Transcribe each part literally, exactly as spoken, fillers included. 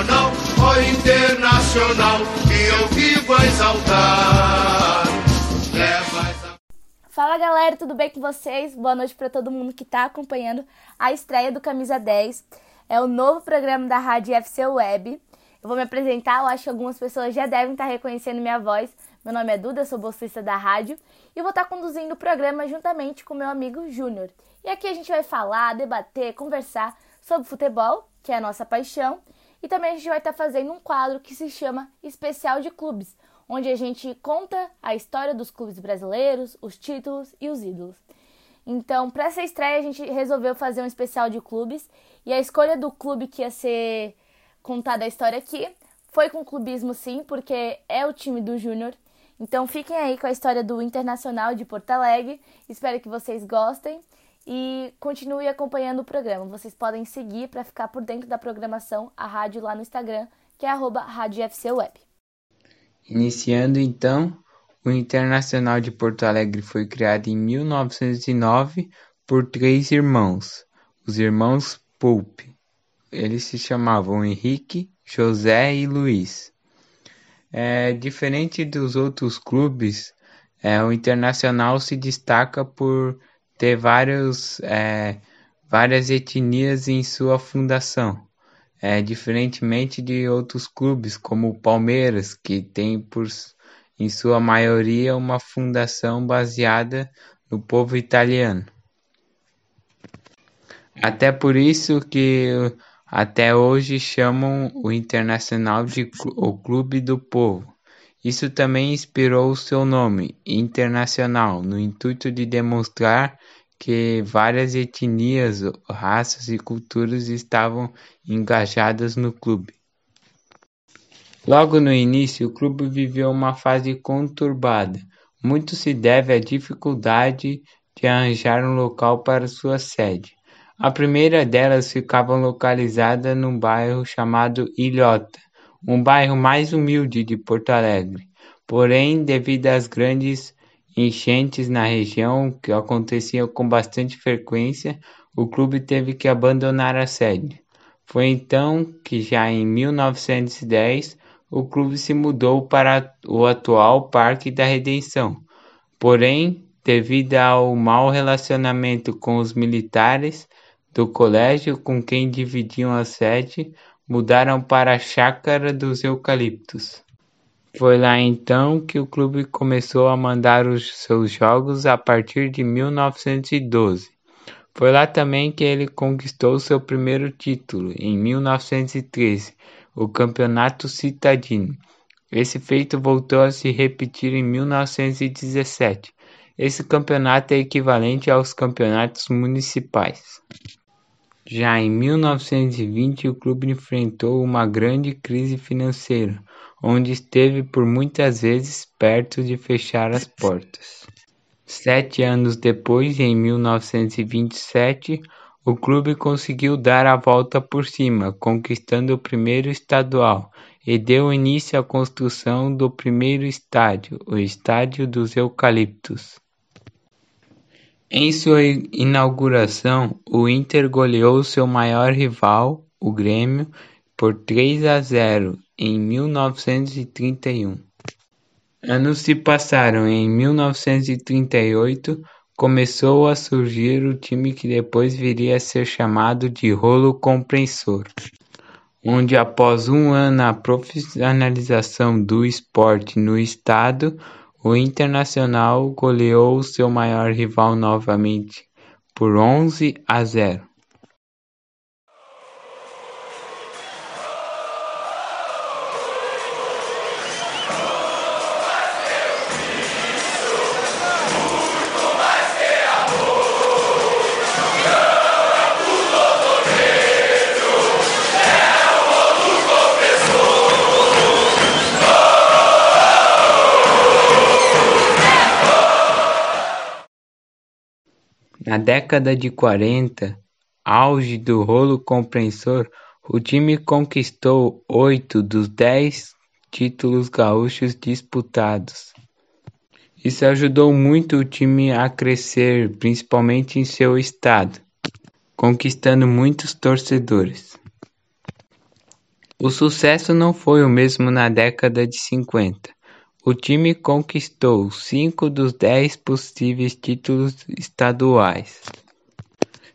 Internacional, ó Internacional, que eu vivo a exaltar. Leva... Fala galera, tudo bem com vocês? Boa noite para todo mundo que está acompanhando a estreia do Camisa dez. É o novo programa da Rádio F C Web. Eu vou me apresentar, eu acho que algumas pessoas já devem estar reconhecendo minha voz. Meu nome é Duda, sou bolsista da rádio e vou estar conduzindo o programa juntamente com meu amigo Júnior. E aqui a gente vai falar, debater, conversar sobre futebol, que é a nossa paixão, e também a gente vai estar fazendo um quadro que se chama Especial de Clubes, onde a gente conta a história dos clubes brasileiros, os títulos e os ídolos. Então, para essa estreia, a gente resolveu fazer um especial de clubes e a escolha do clube que ia ser contada a história aqui foi com clubismo, sim, porque é o time do Júnior. Então, fiquem aí com a história do Internacional de Porto Alegre. Espero que vocês gostem e continue acompanhando o programa. Vocês podem seguir para ficar por dentro da programação a rádio lá no Instagram, que é arroba Rádio F C Web. Iniciando, então, o Internacional de Porto Alegre foi criado em mil novecentos e nove por três irmãos, os irmãos Poupe. Eles se chamavam Henrique, José e Luiz. É, diferente dos outros clubes, é, o Internacional se destaca por ter vários, é, várias etnias em sua fundação. É, diferentemente de outros clubes, como o Palmeiras, que tem por, em sua maioria uma fundação baseada no povo italiano. Até por isso que até hoje chamam o Internacional de o Clube do Povo. Isso também inspirou o seu nome, Internacional, no intuito de demonstrar que várias etnias, raças e culturas estavam engajadas no clube. Logo no início, o clube viveu uma fase conturbada. Muito se deve à dificuldade de arranjar um local para sua sede. A primeira delas ficava localizada num bairro chamado Ilhota, um bairro mais humilde de Porto Alegre. Porém, devido às grandes enchentes na região, que aconteciam com bastante frequência, o clube teve que abandonar a sede. Foi então que, já em mil novecentos e dez, o clube se mudou para o atual Parque da Redenção. Porém, devido ao mau relacionamento com os militares do colégio com quem dividiam a sede, mudaram para a Chácara dos Eucaliptos. Foi lá então que o clube começou a mandar os seus jogos a partir de mil novecentos e doze. Foi lá também que ele conquistou seu primeiro título, em mil novecentos e treze, o Campeonato Citadino. Esse feito voltou a se repetir em mil novecentos e dezessete. Esse campeonato é equivalente aos campeonatos municipais. Já em mil novecentos e vinte, o clube enfrentou uma grande crise financeira, onde esteve por muitas vezes perto de fechar as portas. Sete anos depois, em mil novecentos e vinte e sete, o clube conseguiu dar a volta por cima, conquistando o primeiro estadual, e deu início à construção do primeiro estádio, o Estádio dos Eucaliptos. Em sua inauguração, o Inter goleou seu maior rival, o Grêmio, por três a zero em mil novecentos e trinta e um. Anos se passaram e em mil novecentos e trinta e oito começou a surgir o time que depois viria a ser chamado de Rolo Compressor, onde após um ano a profissionalização do esporte no estado, o Internacional goleou seu maior rival novamente por onze a zero. Na década de quarenta, auge do Rolo Compressor, o time conquistou oito dos dez títulos gaúchos disputados. Isso ajudou muito o time a crescer, principalmente em seu estado, conquistando muitos torcedores. O sucesso não foi o mesmo na década de cinquenta. O time conquistou cinco dos dez possíveis títulos estaduais.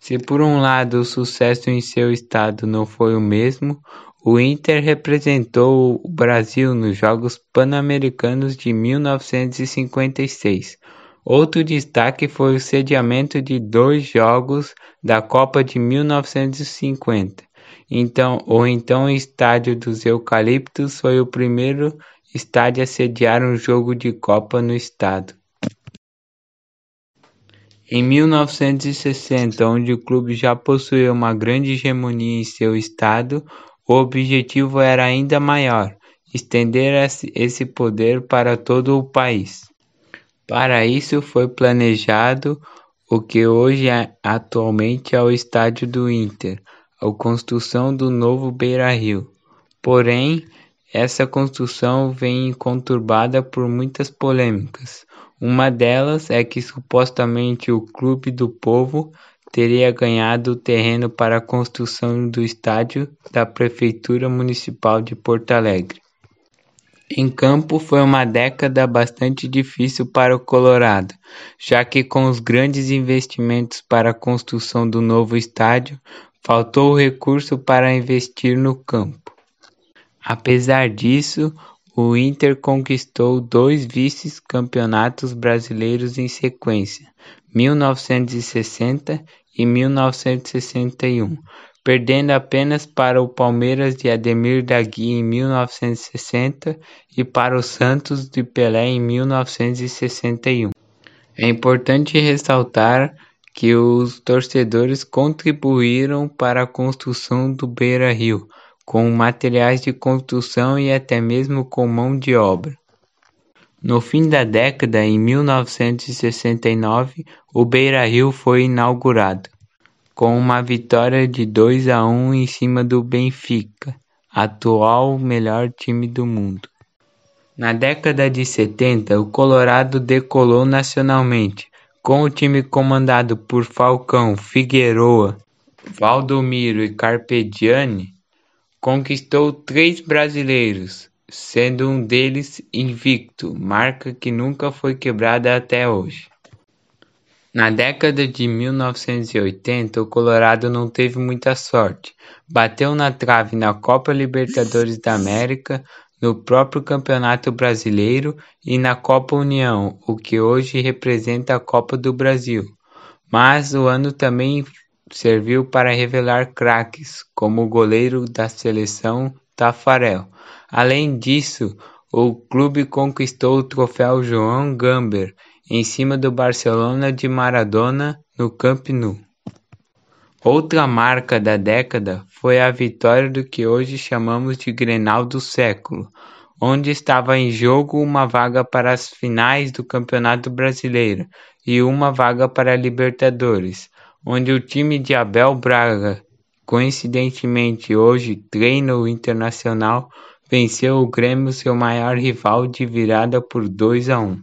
Se por um lado o sucesso em seu estado não foi o mesmo, o Inter representou o Brasil nos Jogos Pan-Americanos de mil novecentos e cinquenta e seis. Outro destaque foi o sediamento de dois jogos da Copa de mil novecentos e cinquenta. Então, o então Estádio dos Eucaliptos foi o primeiro estádio a sediar um jogo de Copa no estado. Em mil novecentos e sessenta, onde o clube já possuía uma grande hegemonia em seu estado, o objetivo era ainda maior, estender esse poder para todo o país. Para isso foi planejado o que hoje é, atualmente é o estádio do Inter, a construção do novo Beira-Rio. Porém, essa construção vem conturbada por muitas polêmicas. Uma delas é que supostamente o Clube do Povo teria ganhado o terreno para a construção do estádio da Prefeitura Municipal de Porto Alegre. Em campo foi uma década bastante difícil para o Colorado, já que com os grandes investimentos para a construção do novo estádio, faltou o recurso para investir no campo. Apesar disso, o Inter conquistou dois vice-campeonatos brasileiros em sequência, mil novecentos e sessenta e mil novecentos e sessenta e um, perdendo apenas para o Palmeiras de Ademir da Guia em mil novecentos e sessenta e para o Santos de Pelé em mil novecentos e sessenta e um. É importante ressaltar que os torcedores contribuíram para a construção do Beira-Rio, com materiais de construção e até mesmo com mão de obra. No fim da década, em mil novecentos e sessenta e nove, o Beira-Rio foi inaugurado, com uma vitória de dois a um em cima do Benfica, atual melhor time do mundo. Na década de setenta, o Colorado decolou nacionalmente, com o time comandado por Falcão, Figueroa, Valdomiro e Carpegiani. Conquistou três brasileiros, sendo um deles invicto, marca que nunca foi quebrada até hoje. Na década de mil novecentos e oitenta, o Colorado não teve muita sorte. Bateu na trave na Copa Libertadores da América, no próprio Campeonato Brasileiro e na Copa União, o que hoje representa a Copa do Brasil. Mas o ano também serviu para revelar craques, como o goleiro da seleção Tafarel. Além disso, o clube conquistou o troféu João Gamber, em cima do Barcelona de Maradona, no Camp Nou. Outra marca da década foi a vitória do que hoje chamamos de Grenal do século, onde estava em jogo uma vaga para as finais do Campeonato Brasileiro e uma vaga para a Libertadores, onde o time de Abel Braga, coincidentemente hoje treina o Internacional, venceu o Grêmio, seu maior rival, de virada por dois a um.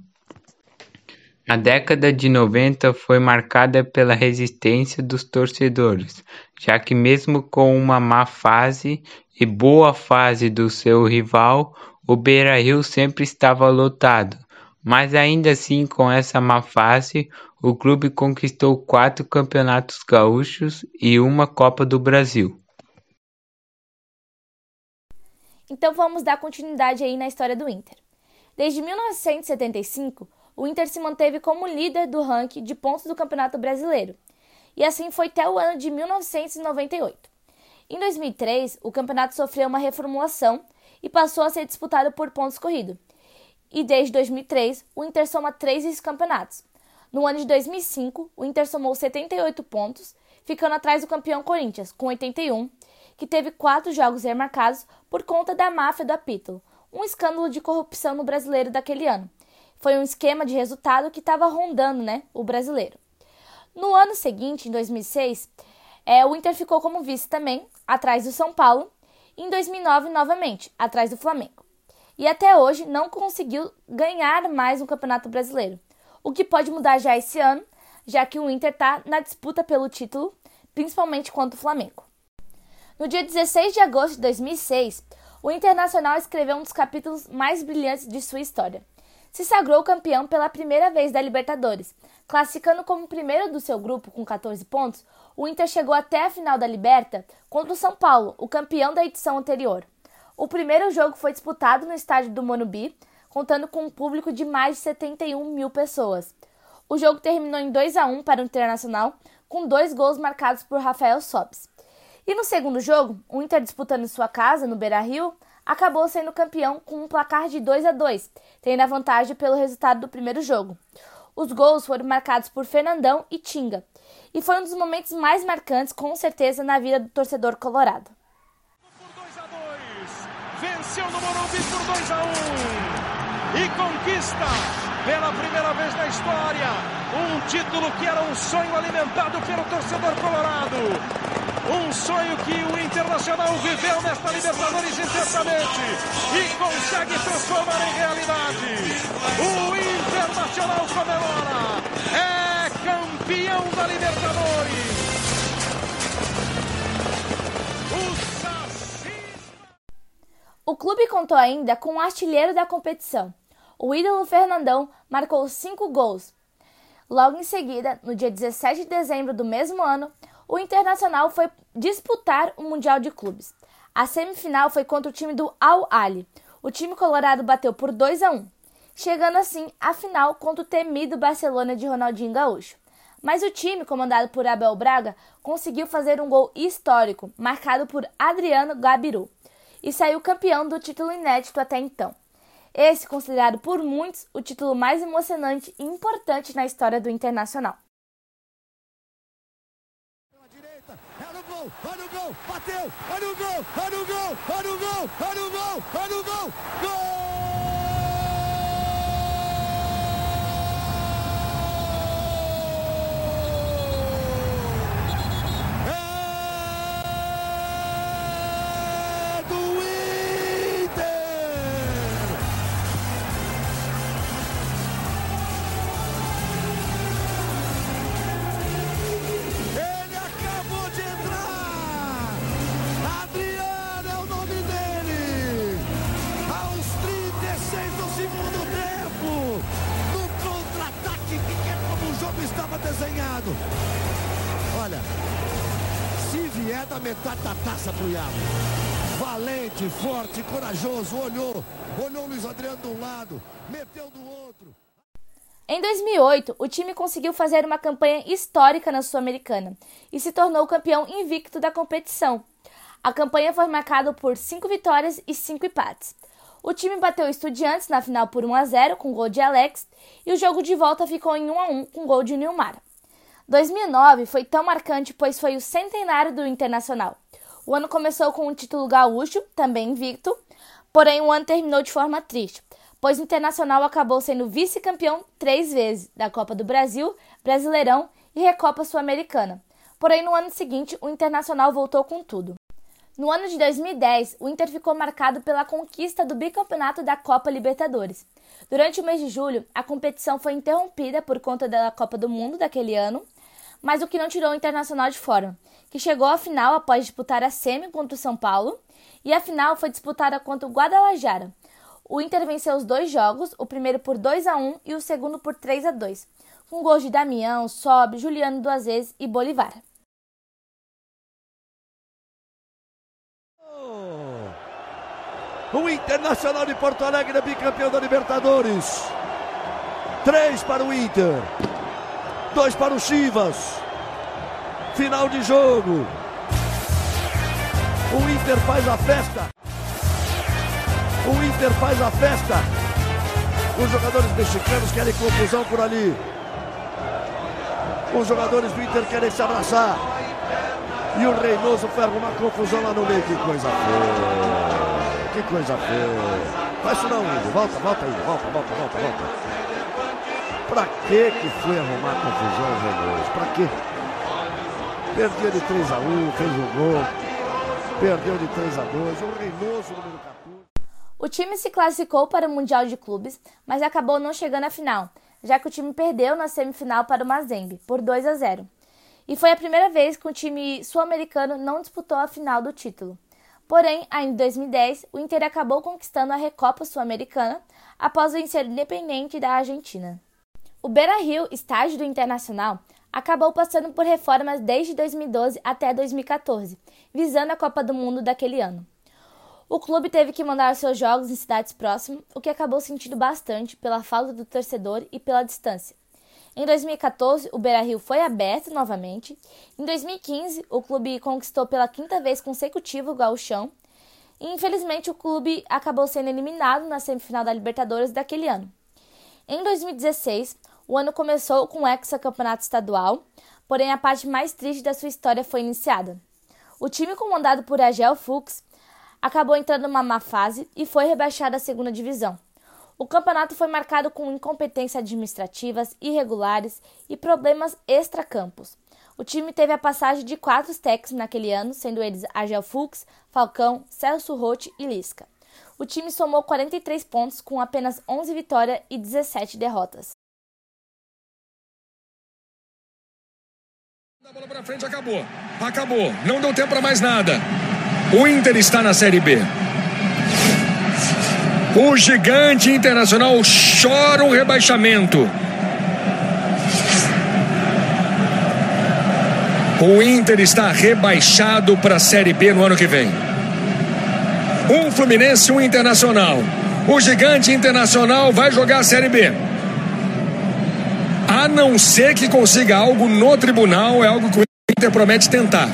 A década de noventa foi marcada pela resistência dos torcedores, já que mesmo com uma má fase e boa fase do seu rival, o Beira-Rio sempre estava lotado. Mas ainda assim, com essa má fase, o clube conquistou quatro campeonatos gaúchos e uma Copa do Brasil. Então vamos dar continuidade aí na história do Inter. Desde mil novecentos e setenta e cinco, o Inter se manteve como líder do ranking de pontos do Campeonato Brasileiro, e assim foi até o ano de mil novecentos e noventa e oito. Em dois mil e três, o campeonato sofreu uma reformulação e passou a ser disputado por pontos corridos. E desde dois mil e três, o Inter soma três vice-campeonatos. No ano de dois mil e cinco, o Inter somou setenta e oito pontos, ficando atrás do campeão Corinthians, com oitenta e um, que teve quatro jogos remarcados por conta da máfia do apito, um escândalo de corrupção no brasileiro daquele ano. Foi um esquema de resultado que estava rondando, né, o brasileiro. No ano seguinte, em dois mil e seis, é, o Inter ficou como vice também, atrás do São Paulo, e em dois mil e nove, novamente, atrás do Flamengo. E até hoje não conseguiu ganhar mais um Campeonato Brasileiro, o que pode mudar já esse ano, já que o Inter está na disputa pelo título, principalmente contra o Flamengo. No dia dezesseis de agosto de dois mil e seis, o Internacional escreveu um dos capítulos mais brilhantes de sua história. Se sagrou campeão pela primeira vez da Libertadores. Classificando como primeiro do seu grupo com catorze pontos, o Inter chegou até a final da Liberta contra o São Paulo, o campeão da edição anterior. O primeiro jogo foi disputado no estádio do Morumbi, contando com um público de mais de setenta e um mil pessoas. O jogo terminou em dois a um para o Internacional, com dois gols marcados por Rafael Sobis. E no segundo jogo, o Inter disputando sua casa, no Beira-Rio, acabou sendo campeão com um placar de dois a dois, tendo a vantagem pelo resultado do primeiro jogo. Os gols foram marcados por Fernandão e Tinga, e foi um dos momentos mais marcantes, com certeza, na vida do torcedor colorado. Por dois a dois, venceu no Morumbi por dois a um, e conquista pela primeira vez na história um título que era um sonho alimentado pelo torcedor colorado, um sonho que o Internacional viveu nesta Libertadores intensamente e consegue transformar em realidade. O Internacional comemora, é campeão da Libertadores. O, o clube contou ainda com o artilheiro da competição. O ídolo Fernandão marcou cinco gols. Logo em seguida, no dia dezessete de dezembro do mesmo ano, o Internacional foi disputar o Mundial de Clubes. A semifinal foi contra o time do Al-Ahly. O time colorado bateu por dois a um, chegando assim à final contra o temido Barcelona de Ronaldinho Gaúcho. Mas o time, comandado por Abel Braga, conseguiu fazer um gol histórico, marcado por Adriano Gabiru, e saiu campeão do título inédito até então. Esse considerado por muitos o título mais emocionante e importante na história do Internacional. Desenhado. Olha, se vier da metade da taça pro Iago, valente, forte, corajoso, olhou, olhou o Luiz Adriano de um lado, meteu do outro. Em dois mil e oito, o time conseguiu fazer uma campanha histórica na Sul-Americana e se tornou campeão invicto da competição. A campanha foi marcada por cinco vitórias e cinco empates. O time bateu o Estudiantes na final por um a zero com gol de Alex e o jogo de volta ficou em um a um com gol de Nilmar. dois mil e nove foi tão marcante pois foi o centenário do Internacional. O ano começou com um título gaúcho, também invicto, porém o ano terminou de forma triste, pois o Internacional acabou sendo vice-campeão três vezes da Copa do Brasil, Brasileirão e Recopa Sul-Americana. Porém no ano seguinte o Internacional voltou com tudo. No ano de dois mil e dez, o Inter ficou marcado pela conquista do bicampeonato da Copa Libertadores. Durante o mês de julho, a competição foi interrompida por conta da Copa do Mundo daquele ano, mas o que não tirou o Internacional de forma, que chegou à final após disputar a semi contra o São Paulo, e a final foi disputada contra o Guadalajara. O Inter venceu os dois jogos, o primeiro por dois a um e o segundo por três a dois, com gols de Damião, Sobe, Juliano duas vezes e Bolivar. O Internacional de Porto Alegre é bicampeão da Libertadores. Três para o Inter, dois para o Chivas. Final de jogo. O Inter faz a festa. O Inter faz a festa. Os jogadores mexicanos querem confusão por ali. Os jogadores do Inter querem se abraçar. E o Reynoso foi arrumar confusão lá no meio. Que coisa boa. Que coisa feia. Faz isso não, Luiz. Volta, volta aí. Volta, volta, volta, volta. Pra que que foi arrumar confusão, José? Pra que? Perdeu de três a um, fez o gol. Perdeu de três a dois. O Reynoso, número catorze. O time se classificou para o Mundial de Clubes, mas acabou não chegando à final, já que o time perdeu na semifinal para o Mazembe, por dois a zero. e foi a primeira vez que o time sul-americano não disputou a final do título. Porém, ainda em dois mil e dez, o Inter acabou conquistando a Recopa Sul-Americana após vencer o Independiente da Argentina. O Beira-Rio, estádio do Internacional, acabou passando por reformas desde dois mil e doze até dois mil e catorze, visando a Copa do Mundo daquele ano. O clube teve que mandar seus jogos em cidades próximas, o que acabou sentindo bastante pela falta do torcedor e pela distância. Em dois mil e catorze, o Beira-Rio foi aberto novamente. Em dois mil e quinze, o clube conquistou pela quinta vez consecutiva o gauchão. E, infelizmente, o clube acabou sendo eliminado na semifinal da Libertadores daquele ano. Em dois mil e dezesseis, o ano começou com o hexacampeonato estadual, porém a parte mais triste da sua história foi iniciada. O time comandado por Agel Fuchs acabou entrando numa má fase e foi rebaixado à segunda divisão. O campeonato foi marcado com incompetências administrativas, irregulares e problemas extracampos. O time teve a passagem de quatro técnicos naquele ano, sendo eles Agel Fuchs, Falcão, Celso Roth e Lisca. O time somou quarenta e três pontos com apenas onze vitórias e dezessete derrotas. A bola para frente, acabou. Acabou. Não deu tempo para mais nada. O Inter está na Série B. O gigante Internacional chora um rebaixamento. O Inter está rebaixado para a Série B no ano que vem. Um Fluminense, um Internacional. O gigante Internacional vai jogar a Série B. A não ser que consiga algo no tribunal, é algo que o Inter promete tentar.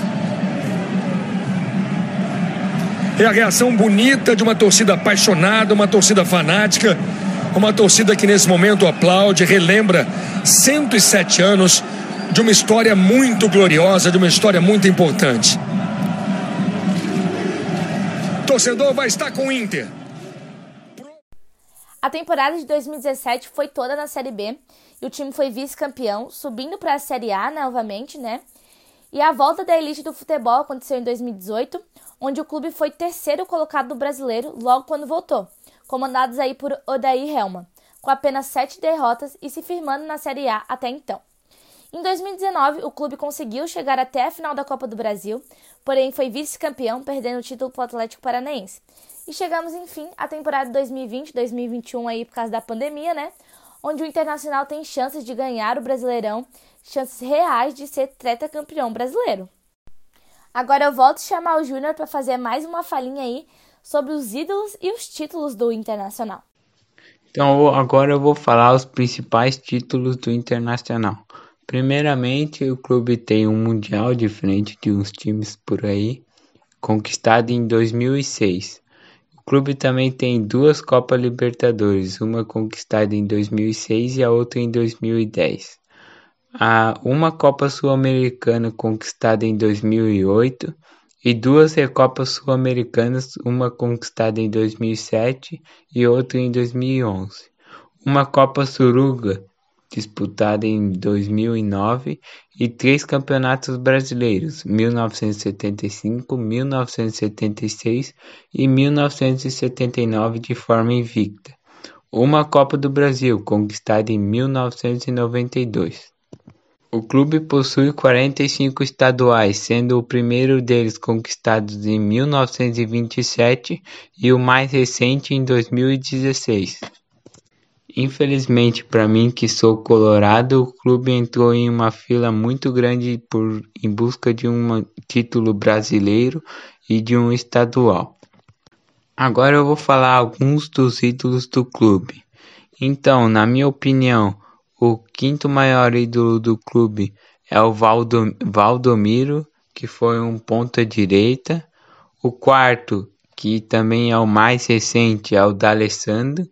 É a reação bonita de uma torcida apaixonada, uma torcida fanática, uma torcida que nesse momento aplaude, relembra cento e sete anos de uma história muito gloriosa, de uma história muito importante. Torcedor vai estar com o Inter. A temporada de dois mil e dezessete foi toda na Série B e o time foi vice-campeão, subindo para a Série A novamente, né? E a volta da elite do futebol aconteceu em dois mil e dezoito, onde o clube foi terceiro colocado do brasileiro logo quando voltou, comandados aí por Odair Helman, com apenas sete derrotas e se firmando na Série A até então. Em dois mil e dezenove, o clube conseguiu chegar até a final da Copa do Brasil, porém foi vice-campeão, perdendo o título para o Atlético Paranaense. E chegamos, enfim, à temporada dois mil e vinte, dois mil e vinte e um aí por causa da pandemia, né? Onde o Internacional tem chances de ganhar o Brasileirão, chances reais de ser tetracampeão brasileiro. Agora eu volto a chamar o Júnior para fazer mais uma falinha aí sobre os ídolos e os títulos do Internacional. Então agora eu vou falar os principais títulos do Internacional. Primeiramente, o clube tem um Mundial diferente de uns times por aí, conquistado em dois mil e seis. O clube também tem duas Copas Libertadores, uma conquistada em dois mil e seis e a outra em dois mil e dez. Há uma Copa Sul-Americana conquistada em dois mil e oito e duas Recopas Sul-Americanas, uma conquistada em dois mil e sete e outra em dois mil e onze. Uma Copa Suruga, disputada em dois mil e nove, e três campeonatos brasileiros, mil novecentos e setenta e cinco, mil novecentos e setenta e seis e mil novecentos e setenta e nove, de forma invicta. Uma Copa do Brasil, conquistada em mil novecentos e noventa e dois. O clube possui quarenta e cinco estaduais, sendo o primeiro deles conquistados em mil novecentos e vinte e sete e o mais recente em dois mil e dezesseis. Infelizmente para mim, que sou colorado, o clube entrou em uma fila muito grande por, em busca de um título brasileiro e de um estadual. Agora eu vou falar alguns dos ídolos do clube. Então, na minha opinião, o quinto maior ídolo do clube é o Valdo, Valdomiro, que foi um ponta-direita. O quarto, que também é o mais recente, é o D'Alessandro,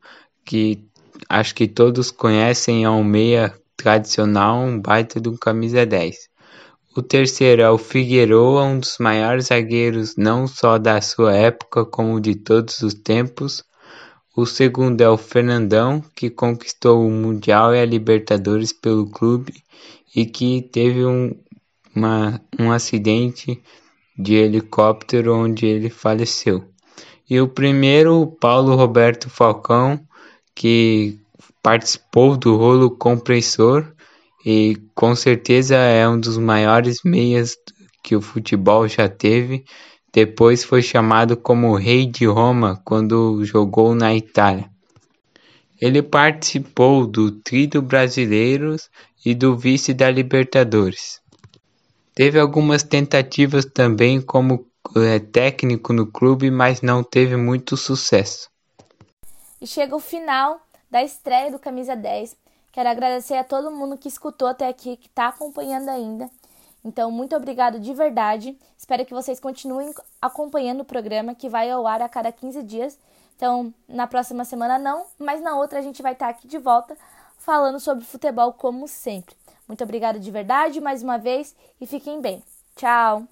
que acho que todos conhecem, é um meia tradicional, um baita de um camisa dez. O terceiro é o Figueroa, um dos maiores zagueiros não só da sua época, como de todos os tempos. O segundo é o Fernandão, que conquistou o Mundial e a Libertadores pelo clube e que teve um, uma, um acidente de helicóptero onde ele faleceu. E o primeiro, o Paulo Roberto Falcão, que participou do Rolo Compressor e com certeza é um dos maiores meias que o futebol já teve. Depois foi chamado como Rei de Roma quando jogou na Itália. Ele participou do Tri do Brasileiro e do Vice da Libertadores. Teve algumas tentativas também como é, técnico no clube, mas não teve muito sucesso. E chega o final da estreia do Camisa dez. Quero agradecer a todo mundo que escutou até aqui, que está acompanhando ainda. Então, muito obrigado de verdade. Espero que vocês continuem acompanhando o programa, que vai ao ar a cada quinze dias. Então, na próxima semana não, mas na outra a gente vai estar aqui de volta falando sobre futebol como sempre. Muito obrigada de verdade mais uma vez e fiquem bem. Tchau!